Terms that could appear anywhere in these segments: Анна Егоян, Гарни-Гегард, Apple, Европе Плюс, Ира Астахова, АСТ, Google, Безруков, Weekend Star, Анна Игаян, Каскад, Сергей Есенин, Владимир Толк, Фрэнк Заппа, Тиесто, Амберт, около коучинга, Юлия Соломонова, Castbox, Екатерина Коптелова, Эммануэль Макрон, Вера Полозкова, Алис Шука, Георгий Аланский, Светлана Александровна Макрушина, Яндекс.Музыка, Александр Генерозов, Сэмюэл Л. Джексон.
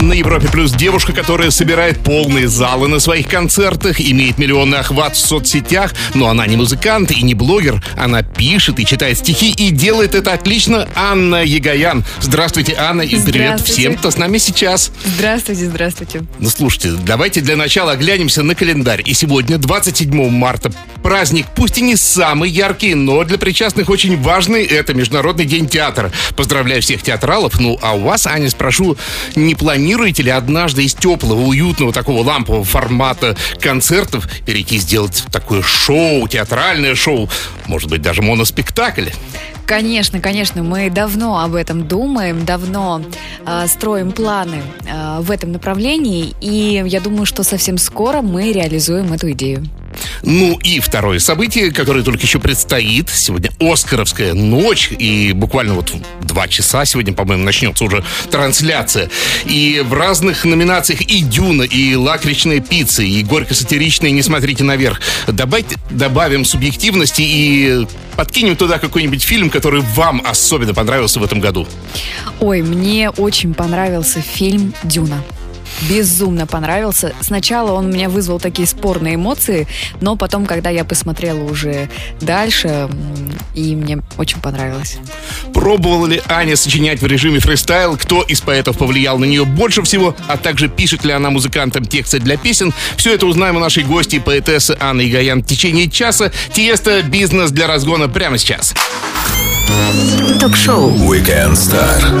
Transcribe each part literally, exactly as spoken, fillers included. На Европе Плюс девушка, которая собирает полные залы на своих концертах, имеет миллионный охват в соцсетях, но она не музыкант и не блогер. Она пишет и читает стихи и делает это отлично. Анна Егоян. Здравствуйте, Анна, и здравствуйте. Привет всем, кто с нами сейчас. Здравствуйте, здравствуйте. Ну, слушайте, давайте для начала оглянемся на календарь. И сегодня, двадцать седьмого марта, праздник, пусть и не самый яркий, но для причастных очень важный. Это Международный день театра. Поздравляю всех театралов. Ну, а у вас, Аня, спрошу, не планируете? Планируете ли однажды из теплого, уютного, такого лампового формата концертов перейти сделать такое шоу, театральное шоу, может быть, даже моноспектакль? Конечно, конечно, мы давно об этом думаем, давно э, строим планы э, в этом направлении, и я думаю, что совсем скоро мы реализуем эту идею. Ну и второе событие, которое только еще предстоит. Сегодня «Оскаровская ночь», и буквально вот в два часа сегодня, по-моему, начнется уже трансляция. И в разных номинациях и «Дюна», и «Лакричная пицца», и горько-сатиричная «Не смотрите наверх». Добавить, добавим субъективности и подкинем туда какой-нибудь фильм, который вам особенно понравился в этом году. Ой, мне очень понравился фильм «Дюна». Безумно понравился. Сначала он меня вызвал такие спорные эмоции, но потом, когда я посмотрела уже дальше, и мне очень понравилось. Пробовала ли Аня сочинять в режиме фристайл? Кто из поэтов повлиял на нее больше всего? А также пишет ли она музыкантам тексты для песен? Все это узнаем у нашей гости, поэтессы Анны Игаян, в течение часа. Тиесто «Бизнес для разгона» прямо сейчас. Ток-шоу Weekend Star.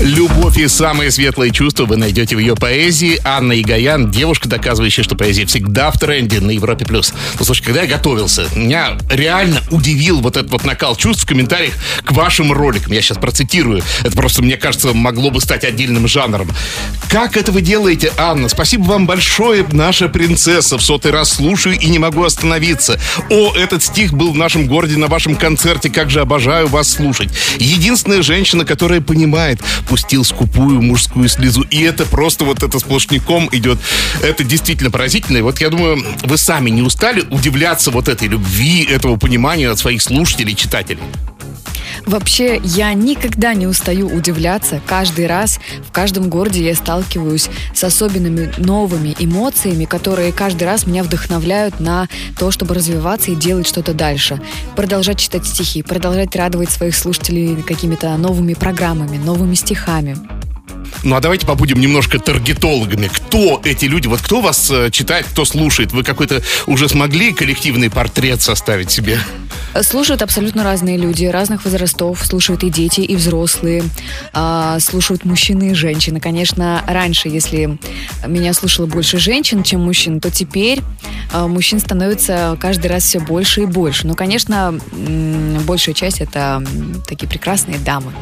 Любовь и самые светлые чувства вы найдете в ее поэзии. Анна Игаян, девушка, доказывающая, что поэзия всегда в тренде на Европе Плюс. Ну, слушай, когда я готовился, меня реально удивил вот этот вот накал чувств в комментариях к вашим роликам. Я сейчас процитирую. Это просто, мне кажется, могло бы стать отдельным жанром. Как это вы делаете, Анна? Спасибо вам большое, наша принцесса. В сотый раз слушаю и не могу остановиться. О, этот стих был в нашем городе на вашем концерте, как же обожаю вас слушать. Единственная женщина, которая понимает, пустил скупую мужскую слезу. И это просто вот это сплошняком идет. Это действительно поразительно. И вот я думаю, вы сами не устали удивляться вот этой любви, этого понимания от своих слушателей, читателей? Вообще, я никогда не устаю удивляться. Каждый раз в каждом городе я сталкиваюсь с особенными новыми эмоциями, которые каждый раз меня вдохновляют на то, чтобы развиваться и делать что-то дальше. Продолжать читать стихи, продолжать радовать своих слушателей какими-то новыми программами, новыми стихами. Ну, а давайте побудем немножко таргетологами. Кто эти люди? Вот кто вас читает, кто слушает? Вы какой-то уже смогли коллективный портрет составить себе? Слушают абсолютно разные люди, разных возрастов. Слушают и дети, и взрослые. Слушают мужчины и женщины. Конечно, раньше, если меня слушало больше женщин, чем мужчин, то теперь мужчин становится каждый раз все больше и больше. Но, конечно, большая часть — это такие прекрасные дамы.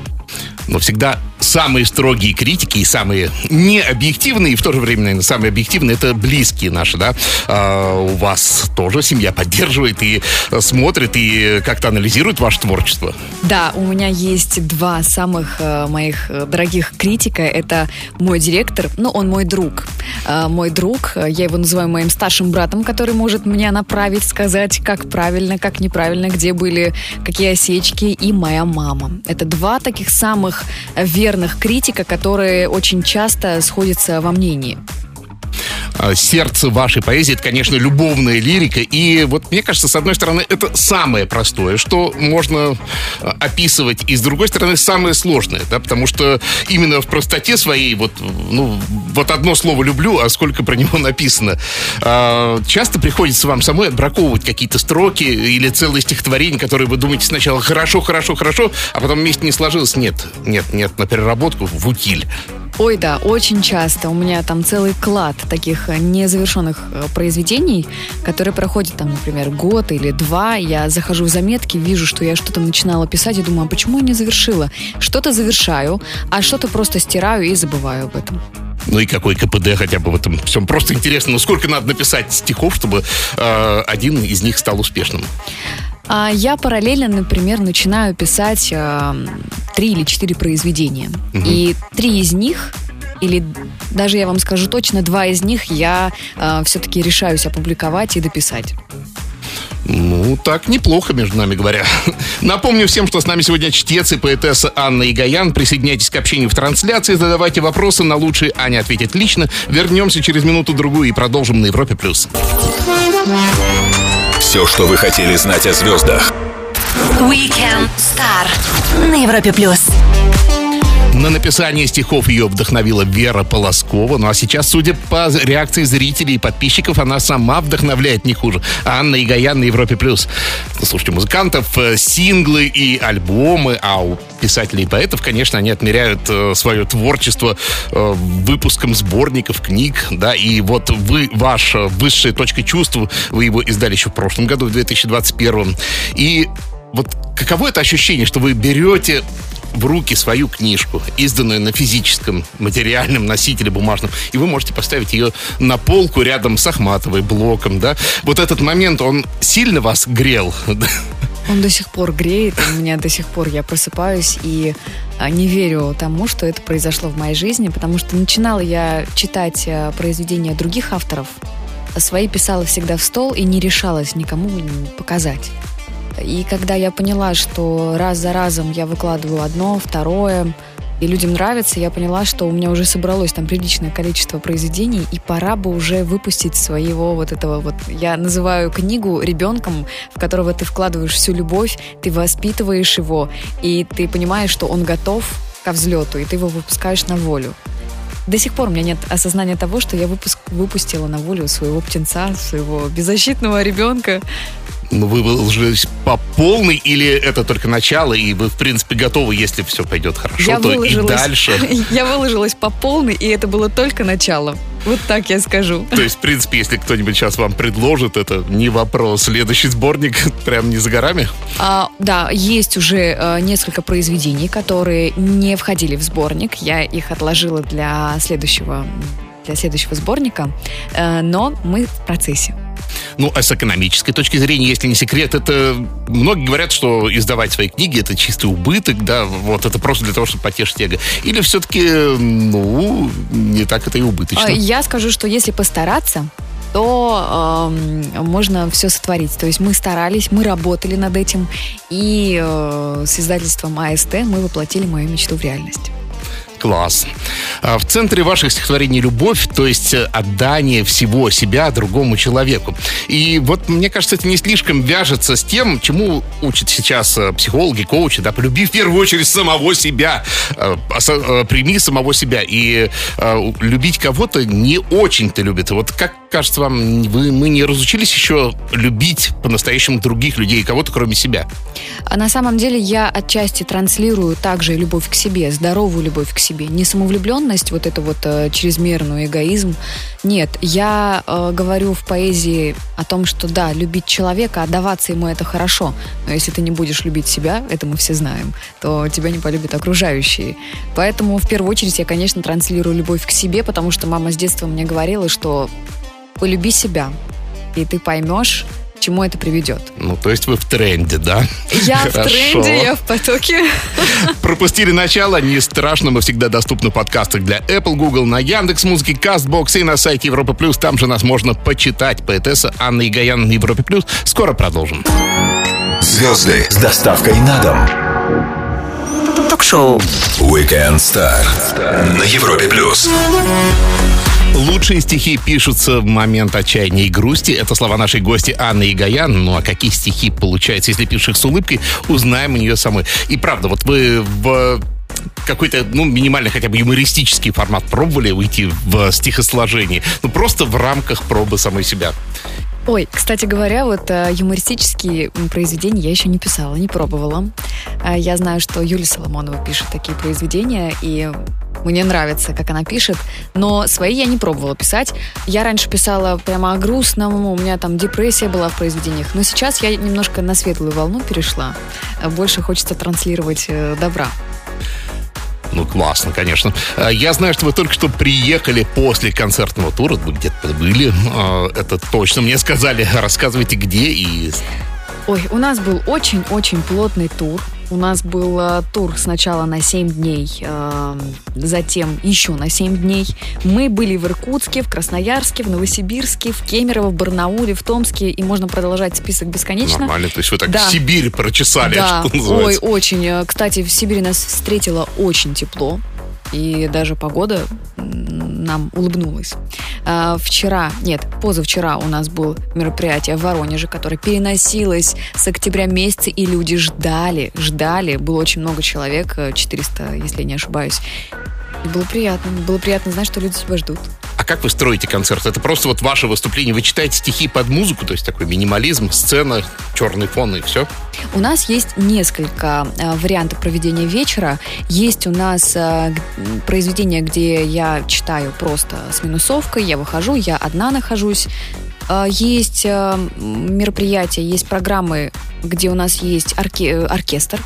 Но всегда самые строгие критики и самые необъективные, и в то же время, наверное, самые объективные — это близкие наши, да? А у вас тоже семья поддерживает и смотрит, и как-то анализирует ваше творчество? Да, у меня есть два самых моих дорогих критика. Это мой директор, ну, он мой друг. Мой друг, я его называю моим старшим братом, который может меня направить, сказать, как правильно, как неправильно, где были какие осечки, и моя мама. Это два таких самых верных критика, которые очень часто сходятся во мнении. Сердце вашей поэзии — это, конечно, любовная лирика. И вот, мне кажется, с одной стороны, это самое простое, что можно описывать, и с другой стороны, самое сложное, да, потому что именно в простоте своей, вот, ну, вот одно слово «люблю», а сколько про него написано. А, часто приходится вам самой отбраковывать какие-то строки или целые стихотворения, которые вы думаете сначала «хорошо, хорошо, хорошо», а потом вместе не сложилось. Нет, нет, нет, на переработку в утиль. Ой, да, очень часто. У меня там целый клад таких незавершенных произведений, которые проходят там, например, год или два. Я захожу в заметки, вижу, что я что-то начинала писать и думаю, а почему я не завершила? Что-то завершаю, а что-то просто стираю и забываю об этом. Ну и какой ка пэ дэ хотя бы в этом всем? Просто интересно, ну сколько надо написать стихов, чтобы э, один из них стал успешным? А я параллельно, например, начинаю писать э, три или четыре произведения. Угу. И три из них или даже, я вам скажу точно, два из них я э, все-таки решаюсь опубликовать и дописать. Ну, так неплохо, между нами говоря. Напомню всем, что с нами сегодня чтец и поэтесса Анна Игаян. Присоединяйтесь к общению в трансляции, задавайте вопросы, на лучшие Аня ответит лично. Вернемся через минуту-другую и продолжим на Европе Плюс. Все, что вы хотели знать о звездах. Weekend Star на Европе Плюс. На написание стихов ее вдохновила Вера Полозкова. Ну а сейчас, судя по реакции зрителей и подписчиков, она сама вдохновляет не хуже. Анна Игаян на Европе Плюс. Слушайте, музыкантов, синглы и альбомы, а у писателей и поэтов, конечно, они отмеряют свое творчество выпуском сборников, книг, да, и вот вы, ваша высшая точка чувств, вы его издали еще в прошлом году, в две тысячи двадцать первом. И вот каково это ощущение, что вы берете в руки свою книжку, изданную на физическом, материальном носителе бумажном, и вы можете поставить ее на полку рядом с Ахматовой, Блоком, да? Вот этот момент, он сильно вас грел? Он до сих пор греет, у меня до сих пор, я просыпаюсь и не верю тому, что это произошло в моей жизни, потому что начинала я читать произведения других авторов, свои писала всегда в стол и не решалась никому показать. И когда я поняла, что раз за разом я выкладываю одно, второе, и людям нравится, я поняла, что у меня уже собралось там приличное количество произведений, и пора бы уже выпустить своего вот этого вот... Я называю книгу ребенком, в которого ты вкладываешь всю любовь, ты воспитываешь его, и ты понимаешь, что он готов ко взлету, и ты его выпускаешь на волю. До сих пор у меня нет осознания того, что я выпуск... выпустила на волю своего птенца, своего беззащитного ребенка. Ну, вы выложились по полной, или это только начало, и вы, в принципе, готовы, если все пойдет хорошо, я то выложилась, и дальше? Я выложилась по полной, и это было только начало. Вот так я скажу. То есть, в принципе, если кто-нибудь сейчас вам предложит, это не вопрос. Следующий сборник прям не за горами? А, да, есть уже э, несколько произведений, которые не входили в сборник. Я их отложила для следующего, для следующего сборника, э, но мы в процессе. Ну, а с экономической точки зрения, если не секрет, это... Многие говорят, что издавать свои книги — это чистый убыток, да, вот, это просто для того, чтобы потешить эго. Или все-таки, ну, не так это и убыточно? Я скажу, что если постараться, то э, можно все сотворить. То есть мы старались, мы работали над этим, и э, с издательством АСТ мы воплотили мою мечту в реальность. Класс. В центре ваших стихотворений любовь, то есть отдание всего себя другому человеку. И вот, мне кажется, это не слишком вяжется с тем, чему учат сейчас психологи, коучи, да, полюби в первую очередь самого себя, прими самого себя. И любить кого-то не очень-то любит. Вот как кажется вам, вы, мы не разучились еще любить по-настоящему других людей, кого-то кроме себя? На самом деле я отчасти транслирую также любовь к себе, здоровую любовь к себе. Не самовлюбленность, вот это вот э, чрезмерный эгоизм. Нет, я э, говорю в поэзии о том, что да, любить человека, отдаваться ему — это хорошо, но если ты не будешь любить себя, это мы все знаем, то тебя не полюбят окружающие. Поэтому в первую очередь я, конечно, транслирую любовь к себе, потому что мама с детства мне говорила, что полюби себя, и ты поймешь, к чему это приведет. Ну, то есть вы в тренде, да? Я Хорошо. В тренде, я в потоке. Пропустили начало? Не страшно, мы всегда доступны в подкастах для Apple, Google, на Яндекс.Музыке, Castbox и на сайте Европа Плюс. Там же нас можно почитать. Поэтесса Анна Игаян на Европе Плюс. Скоро продолжим. Звезды с доставкой на дом. Ток-шоу Weekend Star на Европе Плюс. Лучшие стихи пишутся в момент отчаяния и грусти. Это слова нашей гости Анны Игаян. Ну а какие стихи получаются, если пишешь их с улыбкой, узнаем у нее самой. И правда, вот вы в какой-то, ну, минимально хотя бы юмористический формат пробовали уйти в стихосложение? Ну, просто в рамках пробы самой себя. Ой, кстати говоря, вот юмористические произведения я еще не писала, не пробовала. Я знаю, что Юлия Соломонова пишет такие произведения, и мне нравится, как она пишет, но свои я не пробовала писать. Я раньше писала прямо о грустном, у меня там депрессия была в произведениях, но сейчас я немножко на светлую волну перешла. Больше хочется транслировать добра. Ну, классно, конечно. Я знаю, что вы только что приехали после концертного тура. Вы где-то были, это точно мне сказали. Рассказывайте, где и... Ой, у нас был очень-очень плотный тур. у нас был тур сначала на семь дней, затем еще на семь дней. Мы были в Иркутске, в Красноярске, в Новосибирске, в Кемерово, в Барнауле, в Томске, и можно продолжать список бесконечно. Нормально, то есть вы так да. Сибирь прочесали, да. Что называется. Ой, очень. Кстати, в Сибири нас встретило очень тепло. И даже погода нам улыбнулась. А, вчера, нет, позавчера у нас было мероприятие в Воронеже, которое переносилось с октября месяца, и люди ждали, ждали. Было очень много человек, четыреста, если не ошибаюсь. И было приятно, было приятно знать, что люди тебя ждут. А как вы строите концерт? Это просто вот ваше выступление? Вы читаете стихи под музыку? То есть такой минимализм, сцена, черный фон и все? У нас есть несколько э, вариантов проведения вечера. Есть у нас э, произведение, где я читаю просто с минусовкой. Я выхожу, я одна нахожусь. Э, есть э, мероприятия, есть программы, где у нас есть орке- оркестр.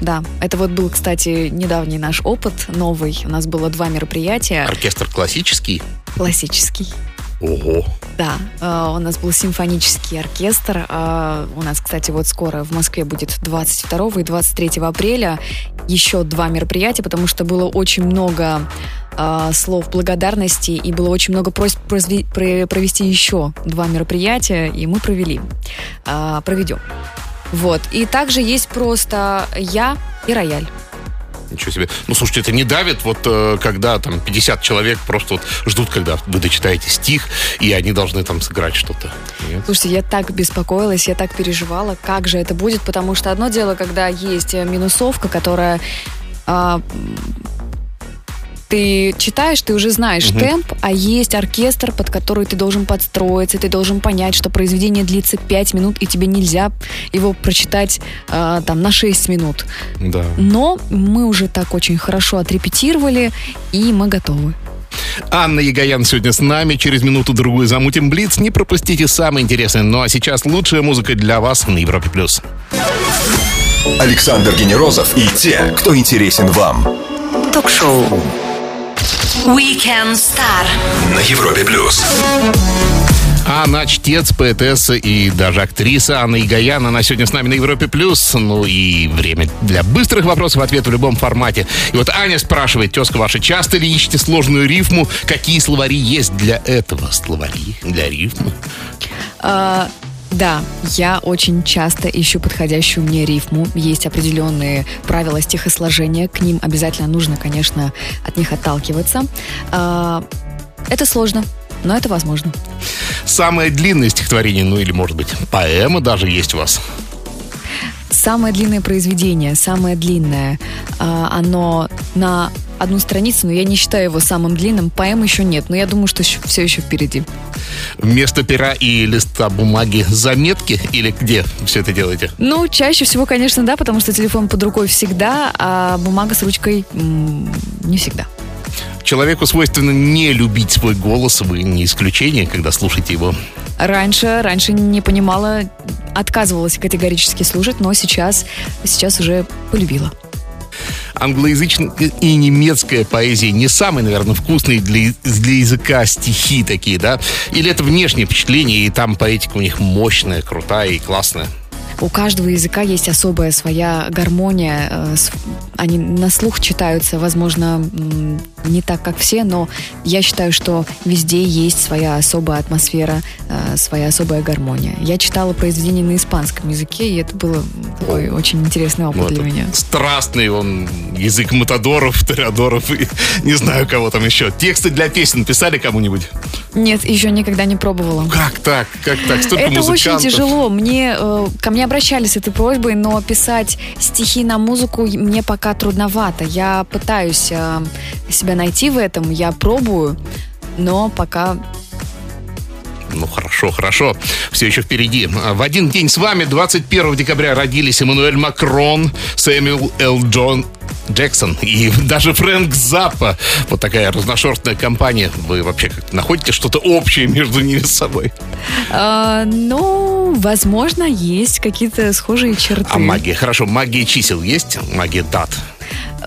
Да, это вот был, кстати, недавний наш опыт, новый. У нас было два мероприятия. Оркестр классический? Классический. Ого! Да, э, у нас был симфонический оркестр. Э, у нас, кстати, вот скоро в Москве будет двадцать второго и двадцать третьего апреля еще два мероприятия, потому что было очень много э, слов благодарности и было очень много просьб прозви- провести еще два мероприятия, и мы провели. Э, проведем. Вот. И также есть просто я и рояль. Ничего себе. Ну, слушайте, это не давит, вот когда там пятьдесят человек просто вот ждут, когда вы дочитаете стих, и они должны там сыграть что-то. Нет? Слушайте, я так беспокоилась, я так переживала, как же это будет, потому что одно дело, когда есть минусовка, которая... А, ты читаешь, ты уже знаешь угу. темп, а есть оркестр, под который ты должен подстроиться, ты должен понять, что произведение длится пять минут, и тебе нельзя его прочитать э, там, на шесть минут. Да. Но мы уже так очень хорошо отрепетировали, и мы готовы. Анна Егоян сегодня с нами. Через минуту-другую замутим Блиц. Не пропустите самое интересное. Ну а сейчас лучшая музыка для вас на Европе+. плюс. Александр Генерозов и те, кто интересен вам. Ток-шоу Weekend Star на Европе Плюс. Она чтец, поэтесса и даже актриса Анна Игаян. Она сегодня с нами на Европе Плюс. Ну и время для быстрых вопросов-ответов в любом формате. И вот Аня спрашивает, тезка ваша, часто ли ищете сложную рифму? Какие словари есть для этого? Словари для рифмы? А... Да, я очень часто ищу подходящую мне рифму. Есть определенные правила стихосложения. К ним обязательно нужно, конечно, от них отталкиваться. Это сложно, но это возможно. Самое длинное стихотворение, ну или, может быть, поэма даже есть у вас? Самое длинное произведение, самое длинное. Оно на одну страницу, но я не считаю его самым длинным. Поэм еще нет, но я думаю, что все еще впереди. Вместо пера и листа бумаги заметки или где все это делаете? Ну, чаще всего, конечно, да, потому что телефон под рукой всегда, а бумага с ручкой м- не всегда. Человеку свойственно не любить свой голос, вы не исключение, когда слушаете его. Раньше, раньше не понимала, отказывалась категорически слушать, но сейчас, сейчас уже полюбила. Англоязычная и немецкая поэзия не самые, наверное, вкусные для, для языка стихи такие, да? Или это внешнее впечатление, и там поэтика у них мощная, крутая и классная? У каждого языка есть особая своя гармония. Они на слух читаются, возможно, не так, как все, но я считаю, что везде есть своя особая атмосфера, своя особая гармония. Я читала произведение на испанском языке, и это был такой О, очень интересный опыт ну, для меня. Страстный он, язык матадоров, тореадоров и не знаю, кого там еще. Тексты для песен писали кому-нибудь? Нет, еще никогда не пробовала. Как так? Как так? Столько это музыкантов. Очень тяжело. Мне, ко мне обращались с этой просьбой, но писать стихи на музыку мне пока трудновато. Я пытаюсь э, себя найти в этом, я пробую, но пока... Ну, хорошо, хорошо. Все еще впереди. В один день с вами, двадцать первого декабря, родились Эммануэль Макрон, Сэмюэл Л. Джон... Джексон и даже Фрэнк Заппа. Вот такая разношерстная компания. Вы вообще как-то находите что-то общее между ними с собой? А, ну, возможно, есть какие-то схожие черты. А магия? Хорошо, магия чисел есть? Магия дат?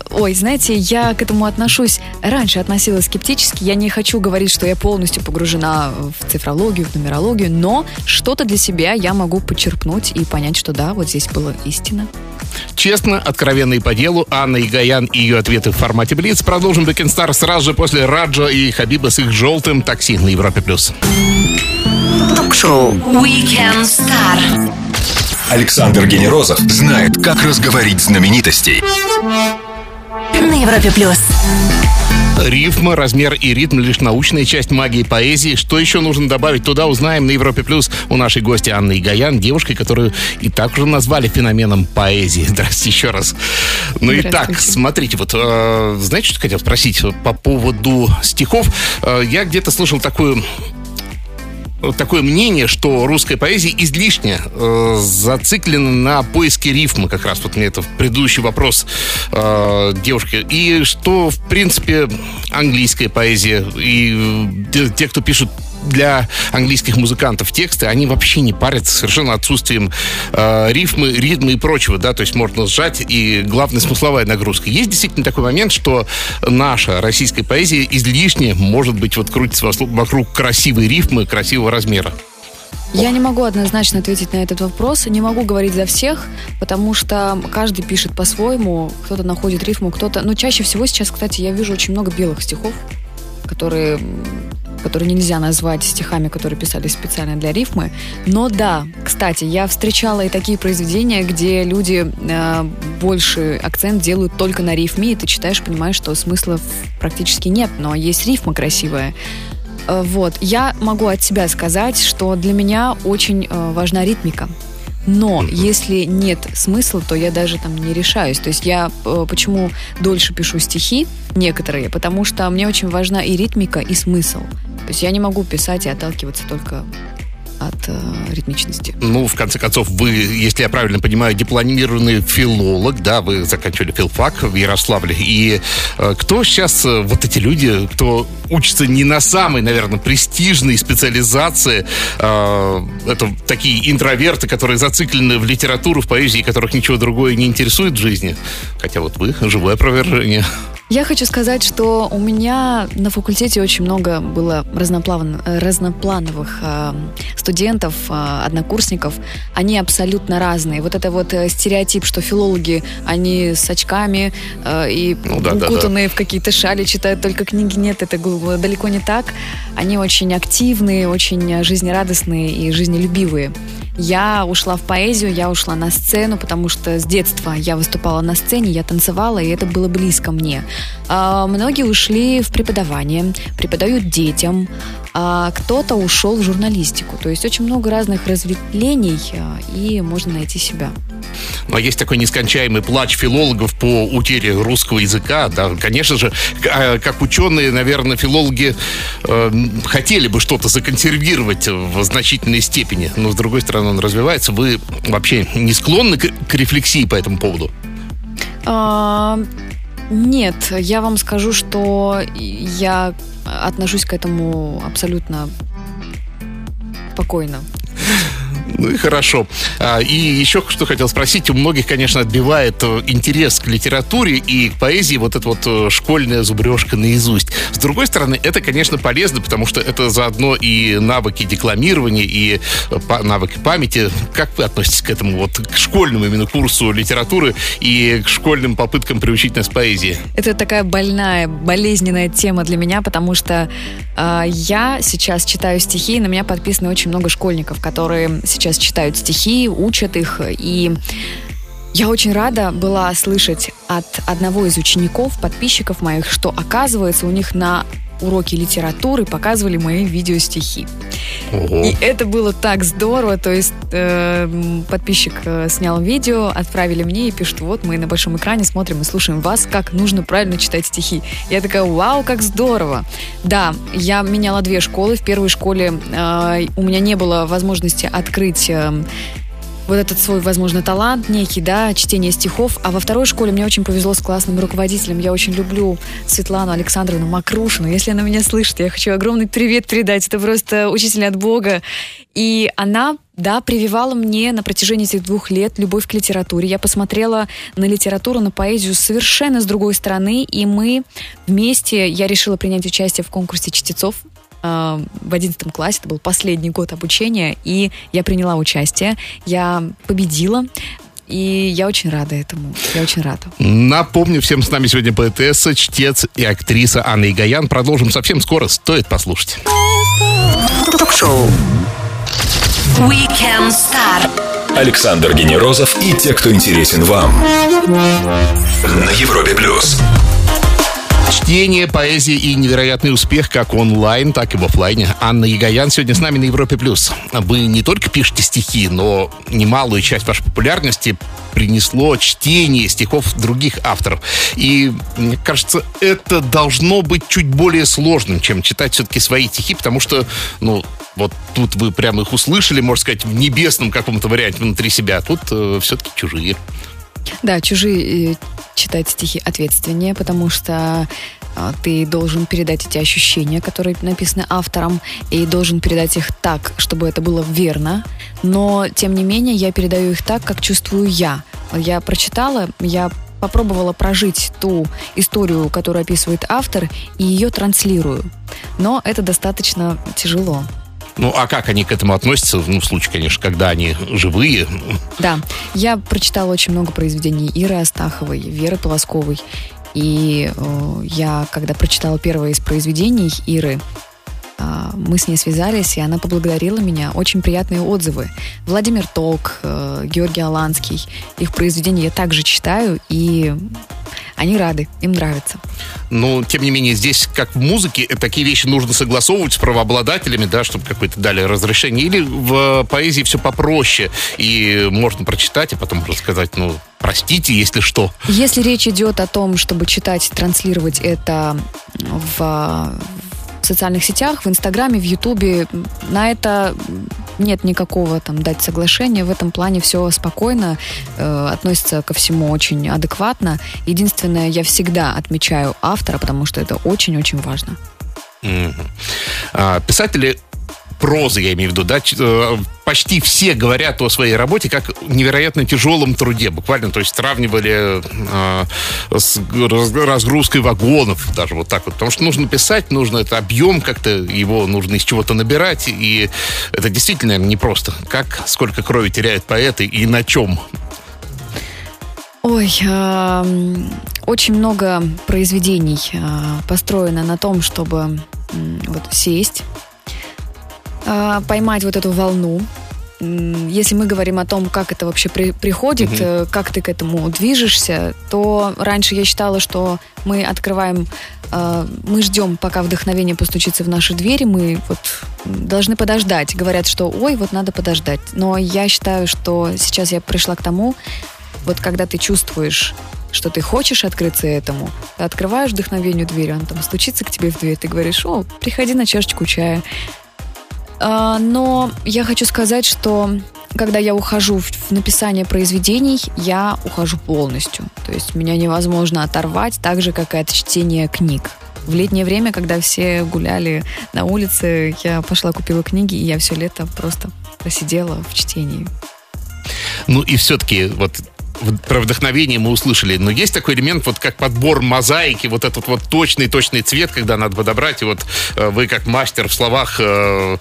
Ой, знаете, я к этому отношусь. Раньше относилась скептически. Я не хочу говорить, что я полностью погружена в цифрологию, в нумерологию, но что-то для себя я могу почерпнуть и понять, что да, вот здесь была истина. Честно, откровенно и по делу. Анна Игаян и ее ответы в формате Блиц. Продолжим Weekend Star сразу же после Раджа и Хабиба с их желтым такси на Европе Плюс. Ток-шоу Weekend Star. Александр Генерозов знает, как разговорить знаменитостей. На Европе Плюс. Рифма, размер и ритм — лишь научная часть магии поэзии. Что еще нужно добавить, туда узнаем на Европе Плюс у нашей гости Анны Игаян, девушкой, которую и так уже назвали феноменом поэзии. Здравствуйте еще раз. Ну и так, смотрите, вот, э, знаете, что хотел спросить по поводу стихов? Э, я где-то слышал такую... такое мнение, что русская поэзия излишне э, зациклена на поиске рифмы, как раз вот мне это в предыдущий вопрос э, девушки, и что, в принципе, английская поэзия и те, те, кто пишут для английских музыкантов тексты, они вообще не парятся совершенно отсутствием э, рифмы, ритма и прочего, да, то есть можно сжать, и главное, смысловая нагрузка. Есть действительно такой момент, что наша российская поэзия излишне, может быть, вот крутится вокруг красивой рифмы, красивого размера? Я не могу однозначно ответить на этот вопрос, не могу говорить за всех, потому что каждый пишет по-своему, кто-то находит рифму, кто-то... Но чаще всего сейчас, кстати, я вижу очень много белых стихов, которые... которые нельзя назвать стихами, которые писались специально для рифмы. Но да, кстати, я встречала и такие произведения, где люди э, больше акцент делают только на рифме, и ты читаешь, понимаешь, что смысла практически нет, но есть рифма красивая. Э, вот. Я могу от себя сказать, что для меня очень э, важна ритмика. Но если нет смысла, то я даже там не решаюсь. То есть я э, почему дольше пишу стихи некоторые? Потому что мне очень важна и ритмика, и смысл. То есть я не могу писать и отталкиваться только от э, ритмичности. Ну, в конце концов, вы, если я правильно понимаю, дипломированный филолог, да, вы заканчивали филфак в Ярославле. И э, кто сейчас, э, вот эти люди, кто учится не на самой, наверное, престижной специализации, э, это такие интроверты, которые зациклены в литературу, в поэзии, которых ничего другое не интересует в жизни? Хотя вот вы живое опровержение. Я хочу сказать, что у меня на факультете очень много было разноплан... разноплановых э, студентов, э, однокурсников. Они абсолютно разные. Вот это вот стереотип, что филологи, они с очками э, и ну, да, укутанные да, да. в какие-то шали, читают только книги. Нет, это далеко не так. Они очень активные, очень жизнерадостные и жизнелюбивые. Я ушла в поэзию, я ушла на сцену, потому что с детства я выступала на сцене, я танцевала, и это было близко мне. А, многие ушли в преподавание, преподают детям, а кто-то ушел в журналистику. То есть очень много разных разветвлений, и можно найти себя. Ну, а есть такой нескончаемый плач филологов по утере русского языка. Да, конечно же, как ученые, наверное, филологи э, хотели бы что-то законсервировать в значительной степени. Но, с другой стороны, он развивается. Вы вообще не склонны к, к рефлексии по этому поводу? А, нет, я вам скажу, что я отношусь к этому абсолютно спокойно. Ну и хорошо. И еще что хотел спросить. У многих, конечно, отбивает интерес к литературе и к поэзии вот эта вот школьная зубрежка наизусть. С другой стороны, это, конечно, полезно, потому что это заодно и навыки декламирования, и навыки памяти. Как вы относитесь к этому, вот к школьному именно курсу литературы и к школьным попыткам приучить нас к поэзии? Это такая больная, болезненная тема для меня, потому что э, я сейчас читаю стихи, и на меня подписано очень много школьников, которые сейчас Сейчас читают стихи, учат их. И я очень рада была слышать от одного из учеников, подписчиков моих, что, оказывается, у них на уроке литературы показывали мои видеостихи. Ого. И это было так здорово. То есть э, подписчик э, снял видео, отправили мне и пишут: вот мы на большом экране смотрим и слушаем вас, как нужно правильно читать стихи. Я такая: вау, как здорово. Да, я меняла две школы. В первой школе э, у меня не было возможности открыть э, вот этот свой, возможно, талант некий, да, чтение стихов. А во второй школе мне очень повезло с классным руководителем. Я очень люблю Светлану Александровну Макрушину. Если она меня слышит, я хочу огромный привет передать. Это просто учитель от Бога. И она, да, прививала мне на протяжении этих двух лет любовь к литературе. Я посмотрела на литературу, на поэзию совершенно с другой стороны. И мы вместе, я решила принять участие в конкурсе чтецов в одиннадцатом классе, это был последний год обучения, и я приняла участие, я победила, И я очень рада этому. Я очень рада. Напомню, всем с нами сегодня поэтесса, чтец и актриса Анна Игаян. Продолжим совсем скоро. Стоит послушать. Ток-шоу Weekend Star. Александр Генерозов и те, кто интересен вам. На Европе Плюс. Чтение, поэзия и невероятный успех как онлайн, так и в офлайне. Анна Егоян сегодня с нами на Европе Плюс. Вы не только пишете стихи, но немалую часть вашей популярности принесло чтение стихов других авторов. И, мне кажется, это должно быть чуть более сложным, чем читать все-таки свои стихи, потому что, ну, вот тут вы прямо их услышали, можно сказать, в небесном каком-то варианте внутри себя, а тут э, все-таки чужие. Да, чужие... читать стихи ответственнее, потому что э, ты должен передать эти ощущения, которые написаны автором, и должен передать их так, чтобы это было верно. Но, тем не менее, я передаю их так, как чувствую я. Я прочитала, я попробовала прожить ту историю, которую описывает автор, и ее транслирую. Но это достаточно тяжело. Ну, а как они к этому относятся? Ну, в случае, конечно, когда они живые. Да, я прочитала очень много произведений Иры Астаховой, Веры Полозковой. И э, я, когда прочитала первое из произведений Иры, э, мы с ней связались, и она поблагодарила меня. Очень приятные отзывы. Владимир Толк, э, Георгий Аланский. Их произведения я также читаю, и... Они рады, им нравится. Но, тем не менее, здесь, как в музыке, такие вещи нужно согласовывать с правообладателями, да, чтобы какое-то дали разрешение. Или в поэзии все попроще, и можно прочитать, а потом рассказать, ну, простите, если что. Если речь идет о том, чтобы читать, транслировать это в... в социальных сетях, в Инстаграме, в Ютубе. На это нет никакого там дать соглашения. В этом плане все спокойно, э, относится ко всему очень адекватно. Единственное, я всегда отмечаю автора, потому что это очень-очень важно. Mm-hmm. А, писатели прозы, я имею в виду, да, почти все говорят о своей работе как невероятно тяжелом труде. Буквально, то есть сравнивали э, с разгрузкой вагонов даже вот так вот. Потому что нужно писать, нужно это объем как-то, его нужно из чего-то набирать. И это действительно непросто. Как, сколько крови теряют поэты и на чем? Ой, э, очень много произведений э, построено на том, чтобы э, вот сесть, поймать вот эту волну. Если мы говорим о том, как это вообще при- приходит, mm-hmm. как ты к этому движешься, то раньше я считала, что мы открываем, э, мы ждем, пока вдохновение постучится в наши двери, мы вот должны подождать. Говорят, что ой, вот надо подождать. Но я считаю, что сейчас я пришла к тому, вот когда ты чувствуешь, что ты хочешь открыться этому, ты открываешь вдохновению дверь, он там стучится к тебе в дверь, ты говоришь, о, приходи на чашечку чая. Но я хочу сказать, что когда я ухожу в написание произведений, я ухожу полностью. То есть меня невозможно оторвать, так же, как и от чтения книг. В летнее время, когда все гуляли на улице, я пошла, купила книги, и я все лето просто просидела в чтении. Ну и все-таки вот... Про вдохновение мы услышали, но есть такой элемент, вот как подбор мозаики, вот этот вот точный-точный цвет, когда надо подобрать, и вот вы как мастер в словах, э,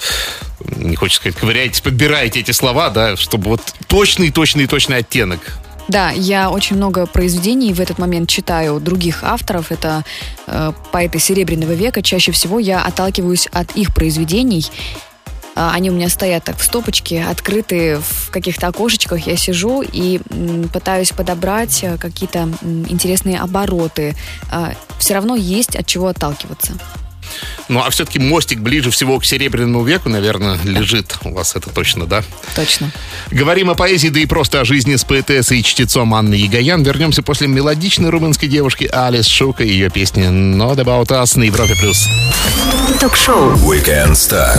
не хочется сказать, ковыряетесь, подбираете эти слова, да, чтобы вот точный-точный-точный оттенок. Да, я очень много произведений в этот момент читаю других авторов, это э, поэты Серебряного века, чаще всего я отталкиваюсь от их произведений. Они у меня стоят так в стопочке, открытые в каких-то окошечках. Я сижу и пытаюсь подобрать какие-то интересные обороты. Все равно есть от чего отталкиваться. Ну, а все-таки мостик ближе всего к Серебряному веку, наверное, лежит у вас, это точно, да? Точно. Говорим о поэзии, да и просто о жизни с поэтессой и чтецом Анной Егоян. Вернемся после мелодичной румынской девушки Алис Шука и ее песни «Not About Us» на Европе+. Ток-шоу «Weekend Star».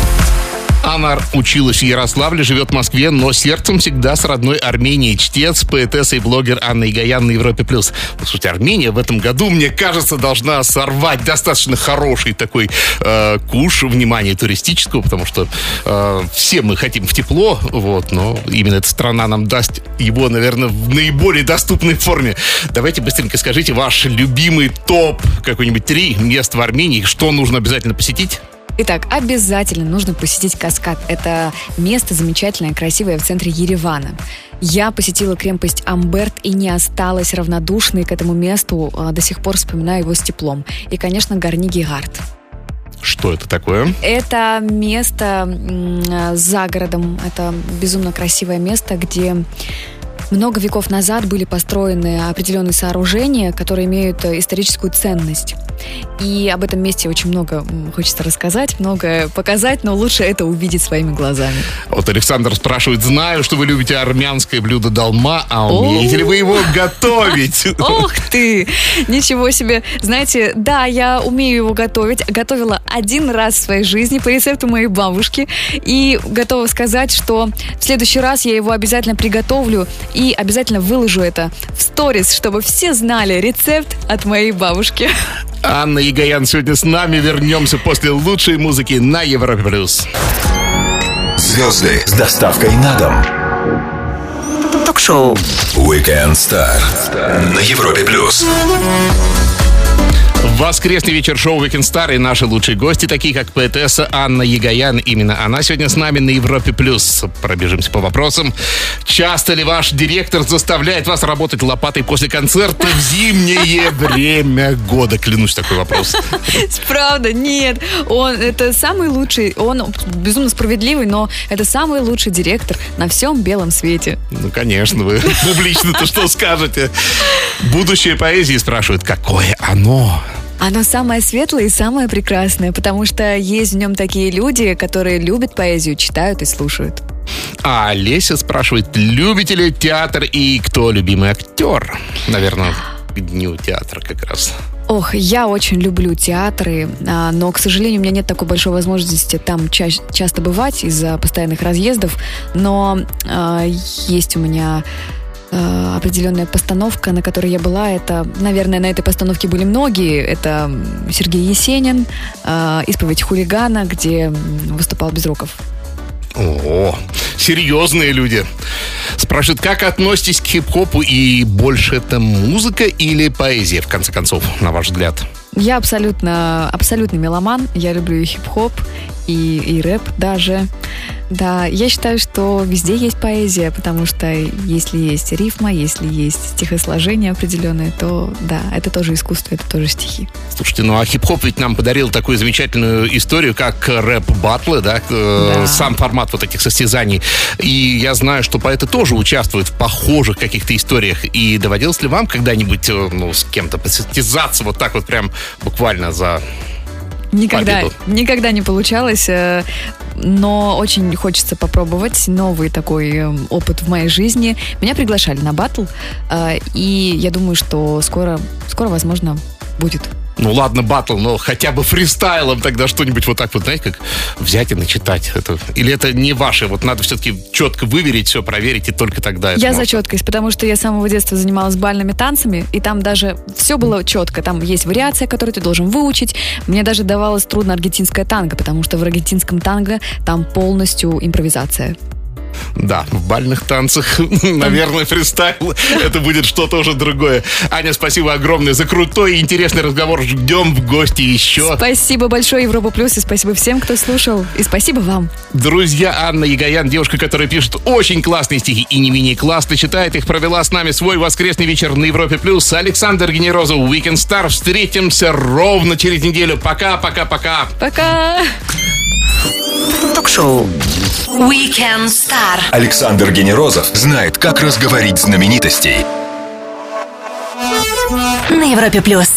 Анна училась в Ярославле, живет в Москве, но сердцем всегда с родной Арменией. Чтец, поэтесса и блогер Анна Игаян на Европе Плюс. По сути, Армения в этом году, мне кажется, должна сорвать достаточно хороший такой э, куш внимания туристического, потому что э, все мы хотим в тепло, вот, но именно эта страна нам даст его, наверное, в наиболее доступной форме. Давайте быстренько скажите ваш любимый топ, какой-нибудь три мест в Армении, что нужно обязательно посетить? Итак, обязательно нужно посетить Каскад. Это место замечательное, красивое в центре Еревана. Я посетила крепость Амберт и не осталась равнодушной к этому месту. До сих пор вспоминаю его с теплом. И, конечно, Гарни-Гегард. Что это такое? Это место за городом. Это безумно красивое место, где... много веков назад были построены определенные сооружения, которые имеют историческую ценность. И об этом месте очень много хочется рассказать, много показать, но лучше это увидеть своими глазами. Вот Александр спрашивает, знаю, что вы любите армянское блюдо долма, а умеете ли вы его готовить? Ох ты! Ничего себе! Знаете, да, я умею его готовить. Готовила один раз в своей жизни по рецепту моей бабушки. И готова сказать, что в следующий раз я его обязательно приготовлю и обязательно выложу это в сторис, чтобы все знали рецепт от моей бабушки. Анна Егоян сегодня с нами. Вернемся после лучшей музыки на Европе Плюс. Звезды с доставкой на дом. Ток-шоу Weekend Star на Европе Плюс. Воскресный вечер шоу Weekend Star и наши лучшие гости, такие как поэтесса Анна Егоян. Именно она сегодня с нами на Европе Плюс. Пробежимся по вопросам. Часто ли ваш директор заставляет вас работать лопатой после концерта в зимнее время года? Клянусь, такой вопрос. Правда, нет. Он это самый лучший, он безумно справедливый, но это самый лучший директор на всем белом свете. Ну, конечно, вы публично-то что скажете? Будущее поэзии спрашивают, какое оно? Оно самое светлое и самое прекрасное, потому что есть в нем такие люди, которые любят поэзию, читают и слушают. А Олеся спрашивает, любите ли театр и кто любимый актер? Наверное, к дню театра как раз. Ох, я очень люблю театры, но, к сожалению, у меня нет такой большой возможности там ча- часто бывать из-за постоянных разъездов, но э, есть у меня... определенная постановка, на которой я была, это, наверное, на этой постановке были многие. Это Сергей Есенин, «Исповедь хулигана», где выступал Безруков. О, серьезные люди. Спрашивают, как относитесь к хип-хопу и больше это музыка или поэзия, в конце концов, на ваш взгляд? Я абсолютно, абсолютный меломан. Я люблю и хип-хоп, и, и рэп даже. Да, я считаю, что везде есть поэзия, потому что если есть рифма, если есть стихосложение определенное, то да, это тоже искусство, это тоже стихи. Слушайте, ну а хип-хоп ведь нам подарил такую замечательную историю, как рэп-баттлы, да? Да, сам формат вот таких состязаний. И я знаю, что поэты тоже участвуют в похожих каких-то историях. И доводилось ли вам когда-нибудь, ну, с кем-то состязаться вот так вот прям буквально за... Никогда, никогда не получалось, но очень хочется попробовать новый такой опыт в моей жизни. Меня приглашали на батл, и я думаю, что скоро, скоро, возможно, будет. Ну ладно, батл, но хотя бы фристайлом тогда что-нибудь вот так вот, знаете, как взять и начитать. Это... Или это не ваше? Вот надо все-таки четко выверить, все проверить, и только тогда... Я можно... за четкость, потому что я с самого детства занималась бальными танцами, и там даже все было четко. Там есть вариация, которую ты должен выучить. Мне даже давалось трудно аргентинское танго, потому что в аргентинском танго там полностью импровизация. Да, в бальных танцах, наверное, фристайл, это будет что-то уже другое. Аня, спасибо огромное за крутой и интересный разговор. Ждем в гости еще. Спасибо большое, Европа Плюс, и спасибо всем, кто слушал. И спасибо вам. Друзья, Анна Егоян, девушка, которая пишет очень классные стихи и не менее классно читает их, провела с нами свой воскресный вечер на Европе Плюс. Александр Генерозов, Weekend Star. Встретимся ровно через неделю. Пока, пока, пока. Пока. Ток-шоу Weekend Star. Александр Генерозов знает, как разговорить знаменитостей. На Европе Плюс.